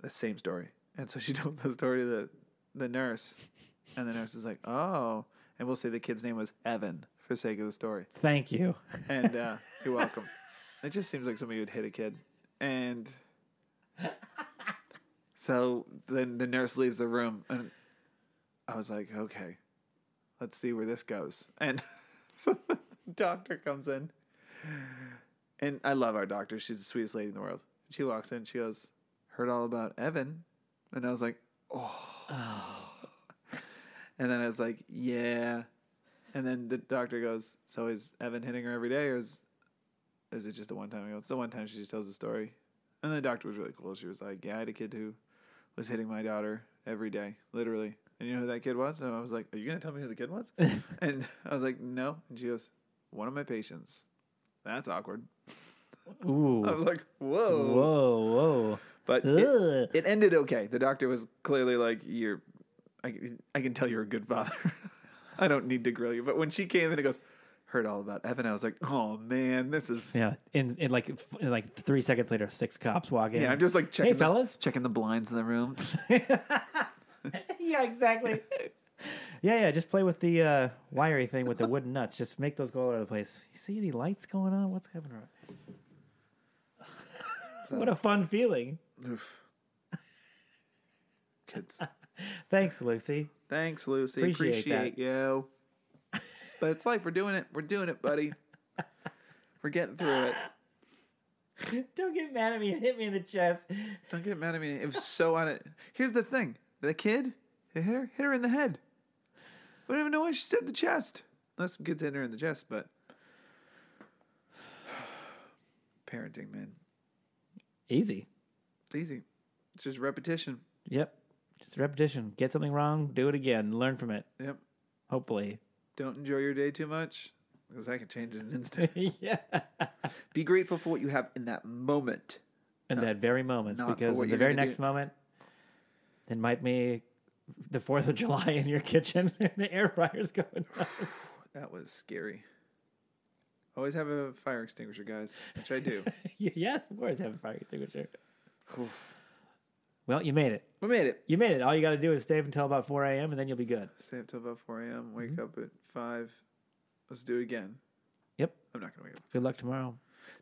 The same story. And so she told the story to the, the nurse, and the nurse was like, oh. And we'll say the kid's name was Evan for sake of the story. Thank you. And uh, you're welcome. It just seems like somebody would hit a kid. And so then the nurse leaves the room, and I was like, okay, let's see where this goes. And so the doctor comes in, and I love our doctor. She's the sweetest lady in the world. She walks in, she goes, heard all about Evan. And I was like, oh. oh. And then I was like, yeah. And then the doctor goes, so is Evan hitting her every day, or is is it just the one time? I go, it's the one time. She just tells the story. And the doctor was really cool. She was like, yeah, I had a kid who was hitting my daughter every day, literally. And you know who that kid was? And I was like, are you going to tell me who the kid was? And I was like, no. And she goes, one of my patients. That's awkward. Ooh. I was like, whoa. Whoa, whoa. But it, it ended okay. The doctor was clearly like, "You're, I, I can tell you're a good father. I don't need to grill you." But when she came in and goes, heard all about Evan, I was like, oh, man, this is... Yeah, and, and like and like three seconds later, six cops walk in. Yeah, I'm just like checking, hey, fellas. The, checking the blinds in the room. Yeah, exactly. Yeah, yeah, just play with the uh, wiry thing with the wooden nuts. Just make those go all over the place. You see any lights going on? What's happening right now? So, what a fun feeling. Oof. Kids. Thanks, Lucy. Thanks, Lucy. Appreciate, Appreciate you. But it's like, we're doing it. We're doing it, buddy. We're getting through it. Don't get mad at me and hit me in the chest. Don't get mad at me. It was so on it. Here's the thing. The kid, hit her, hit her in the head. I don't even know why she said the chest. Unless some kids hit her in the chest, but... Parenting, man. Easy. It's easy. It's just repetition. Yep. Just repetition. Get something wrong, do it again. Learn from it. Yep. Hopefully. Don't enjoy your day too much, because I can change it in an instant. Yeah. Be grateful for what you have in that moment. In not, that very moment. Because in the very next do. moment, it might be the fourth of July in your kitchen and the air fryer's going nuts. That was scary. Always have a fire extinguisher, guys, which I do. Yes, of course, have a fire extinguisher. Oof. Well, you made it. We made it. You made it. All you got to do is stay up until about four a.m., and then you'll be good. Stay up until about four a.m., wake mm-hmm. up at five. Let's do it again. Yep. I'm not going to wake up. Good luck tomorrow.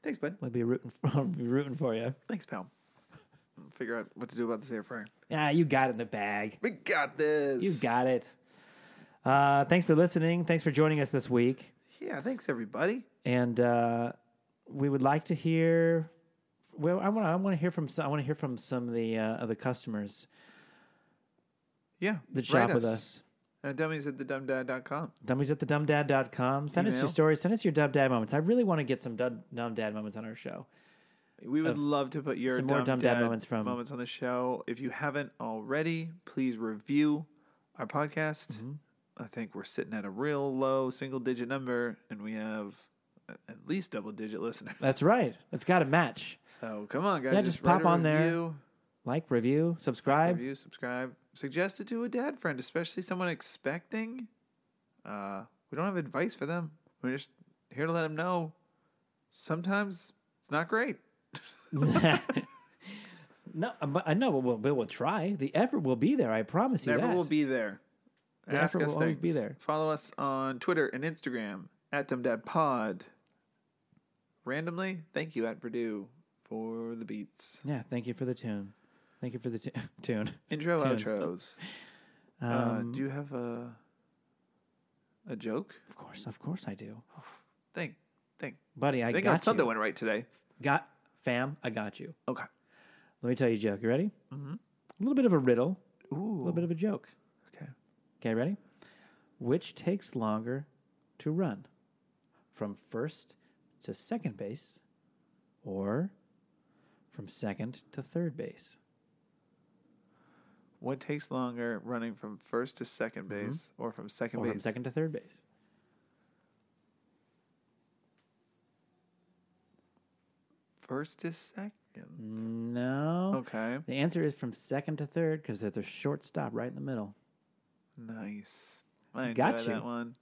Thanks, bud. We'll be rooting for, I'll be rooting for you. Thanks, pal. I'll figure out what to do about this air fryer. Ah, you got it in the bag. We got this. You got it. Uh, thanks for listening. Thanks for joining us this week. Yeah, thanks, everybody. And uh, we would like to hear. Well, I want. I want to hear from. Some, I want to hear from some of the uh, of the customers. Yeah, that shop us. with us. Uh, dummies at the dumb dad dot com. Dummies at the dumb dad dot com. Send Email. us your stories. Send us your dumb dad moments. I really want to get some dumb, dumb dad moments on our show. We would love to put your some dumb more dumb dad, dad moments from moments on the show. If you haven't already, please review our podcast. Mm-hmm. I think we're sitting at a real low single-digit number, and we have at least double-digit listeners. That's right. It's got to match. So come on, guys. Yeah, just, just pop on review. there. Like, review, subscribe. Like, review, subscribe. Suggest it to a dad friend, especially someone expecting. Uh, we don't have advice for them. We're just here to let them know sometimes it's not great. No, but I know, but we'll, we'll, we'll try. The effort will be there. I promise you Never that. Never will be there. The Ask us will always be there. Follow us on Twitter and Instagram at dumb dad pod. Randomly, thank you at Purdue for the beats. Yeah, thank you for the tune. Thank you for the t- tune. Intro, Tunes. outros. Um, uh, do you have a a joke? Of course, of course I do. Oh, think, think, buddy. I, I think got I something went right today. Got fam, I got you. Okay, let me tell you a joke. You ready? Mm-hmm. A little bit of a riddle. Ooh, a little bit of a joke. Okay, ready? Which takes longer to run, from first to second base, or from second to third base? What takes longer, running from first to second base, mm-hmm. or from second or base? From second to third base. First to second. No. Okay. The answer is from second to third, because there's a short stop right in the middle. Nice. I got you. That one.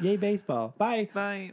Yay, baseball. Bye. Bye.